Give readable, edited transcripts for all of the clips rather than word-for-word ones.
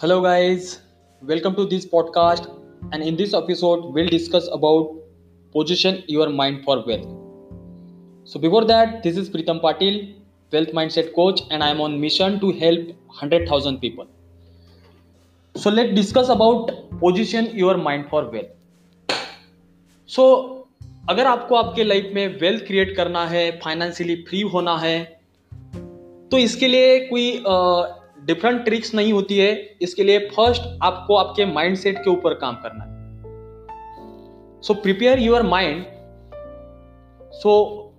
Hello guys, welcome to this podcast, and in this episode we'll discuss about position your mind for wealth. So before that, this is Preetam Patil, Wealth Mindset Coach, and I am on mission to help 100,000 people. So let's discuss about position your mind for wealth. So अगर आपको आपके life में wealth create करना है, financially free होना है, तो इसके लिए कोई डिफरेंट ट्रिक्स नहीं होती है। इसके लिए फर्स्ट आपको आपके माइंडसेट के ऊपर काम करना है। So prepare your mind, so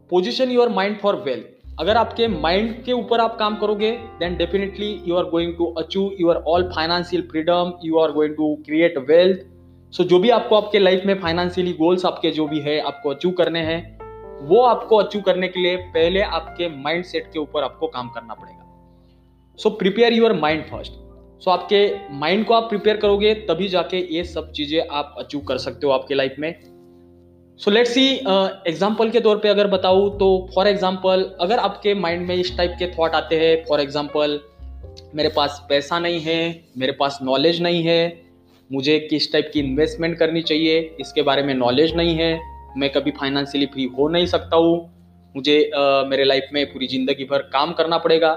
position your mind for wealth. अगर आपके माइंड के ऊपर आप काम करोगे, then definitely you are going to achieve your all financial freedom, you are going to create wealth. So जो भी आपको आपके लाइफ में फाइनेंशियली गोल्स आपके जो भी है आपको अचीव करने हैं, वो आपको अचीव करने के लिए पहले आपके माइंडसेट के ऊपर आपको काम करना पड़ेगा। So prepare your mind first. So आपके माइंड को आप प्रिपेयर करोगे, तभी जाके ये सब चीज़ें आप अचीव कर सकते हो आपके लाइफ में। सो लेट्स सी, एग्जाम्पल के तौर पे अगर बताऊँ तो फॉर एग्जाम्पल अगर आपके माइंड में इस टाइप के थॉट आते हैं, फॉर एग्जाम्पल मेरे पास पैसा नहीं है, मेरे पास नॉलेज नहीं है, मुझे किस टाइप की इन्वेस्टमेंट करनी चाहिए इसके बारे में नॉलेज नहीं है, मैं कभी फाइनेंशियली फ्री हो नहीं सकता हूँ, मुझे मेरे लाइफ में पूरी ज़िंदगी भर काम करना पड़ेगा।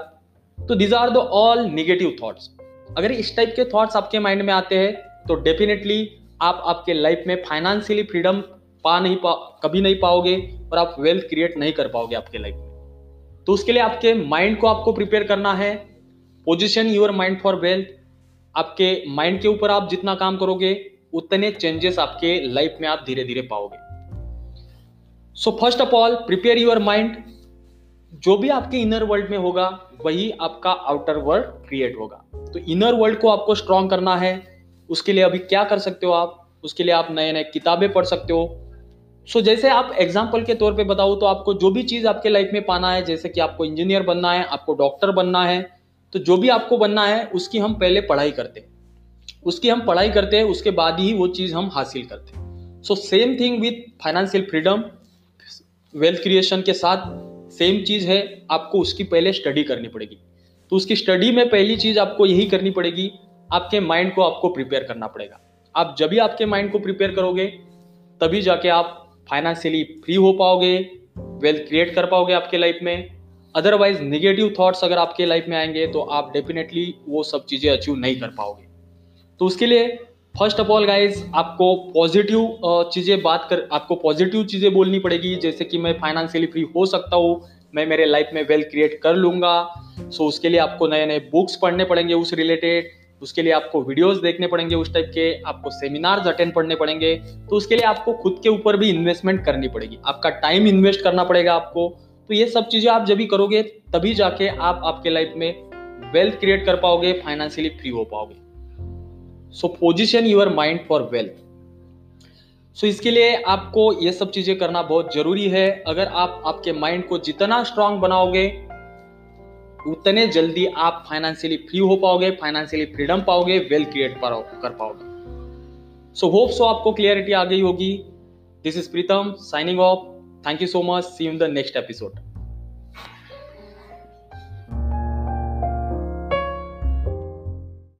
तो these are the all negative thoughts. अगर इस टाइप के थॉट्स आपके माइंड में आते हैं तो डेफिनेटली आप आपके लाइफ में फाइनेंशियली फ्रीडम कभी नहीं पाओगे, और आप वेल्थ क्रिएट नहीं कर पाओगे आपके लाइफ में। तो उसके लिए आपके माइंड को आपको प्रिपेयर करना है, position your mind for wealth. आपके माइंड के ऊपर आप जितना काम करोगे, उतने चेंजेस आपके लाइफ में आप धीरे धीरे पाओगे। So first of all prepare your mind. जो भी आपके इनर वर्ल्ड में होगा, वही आपका आउटर वर्ल्ड क्रिएट होगा। तो इनर वर्ल्ड को आपको स्ट्रांग करना है। उसके लिए अभी क्या कर सकते हो आप, उसके लिए आप नए नए किताबें पढ़ सकते हो। सो जैसे आप एग्जाम्पल के तौर पे बताओ तो आपको जो भी चीज़ आपके लाइफ में पाना है, जैसे कि आपको इंजीनियर बनना है, आपको डॉक्टर बनना है, तो जो भी आपको बनना है उसकी हम पहले पढ़ाई करते हैं, उसके बाद ही वो चीज़ हम हासिल करते हैं। So same thing with financial freedom, wealth creation के साथ सेम चीज़ है। आपको उसकी पहले स्टडी करनी पड़ेगी। तो उसकी स्टडी में पहली चीज़ आपको यही करनी पड़ेगी, आपके माइंड को आपको प्रिपेयर करना पड़ेगा। आप जब भी आपके माइंड को प्रिपेयर करोगे, तभी जाके आप फाइनेंशियली फ्री हो पाओगे, वेल्थ क्रिएट कर पाओगे आपके लाइफ में। अदरवाइज नेगेटिव थॉट्स अगर आपके लाइफ में आएंगे तो आप डेफिनेटली वो सब चीज़ें अचीव नहीं कर पाओगे। तो उसके लिए फर्स्ट ऑफ ऑल गाइज आपको पॉजिटिव चीज़ें बोलनी पड़ेगी, जैसे कि मैं फाइनेंशियली फ्री हो सकता हूँ, मैं मेरे लाइफ में वेल्थ क्रिएट कर लूँगा। सो उसके लिए आपको नए नए बुक्स पढ़ने पड़ेंगे उस रिलेटेड, उसके लिए आपको वीडियोस देखने पड़ेंगे उस टाइप के, आपको सेमिनार्स अटेंड करने पड़ेंगे। तो उसके लिए आपको खुद के ऊपर भी इन्वेस्टमेंट करनी पड़ेगी, आपका टाइम इन्वेस्ट करना पड़ेगा आपको। तो ये सब चीज़ें आप जब भी करोगे, तभी जाके आप आपके लाइफ में वेल्थ क्रिएट कर पाओगे, फाइनेंशियली फ्री हो पाओगे। So position your mind for wealth. So इसके लिए आपको ये सब चीज़ें करना बहुत ज़रूरी है। अगर आप आपके माइंड को जितना स्ट्रांग बनाओगे, उतने जल्दी आप फाइनेंशियली फ्री हो पाओगे, फाइनेंशियली फ्रीडम पाओगे, वेल्थ क्रिएट कर पाओगे। सो होप सो आपको क्लियरिटी आ गई होगी। This is Pritam signing off. Thank you so much. See you in the next episode.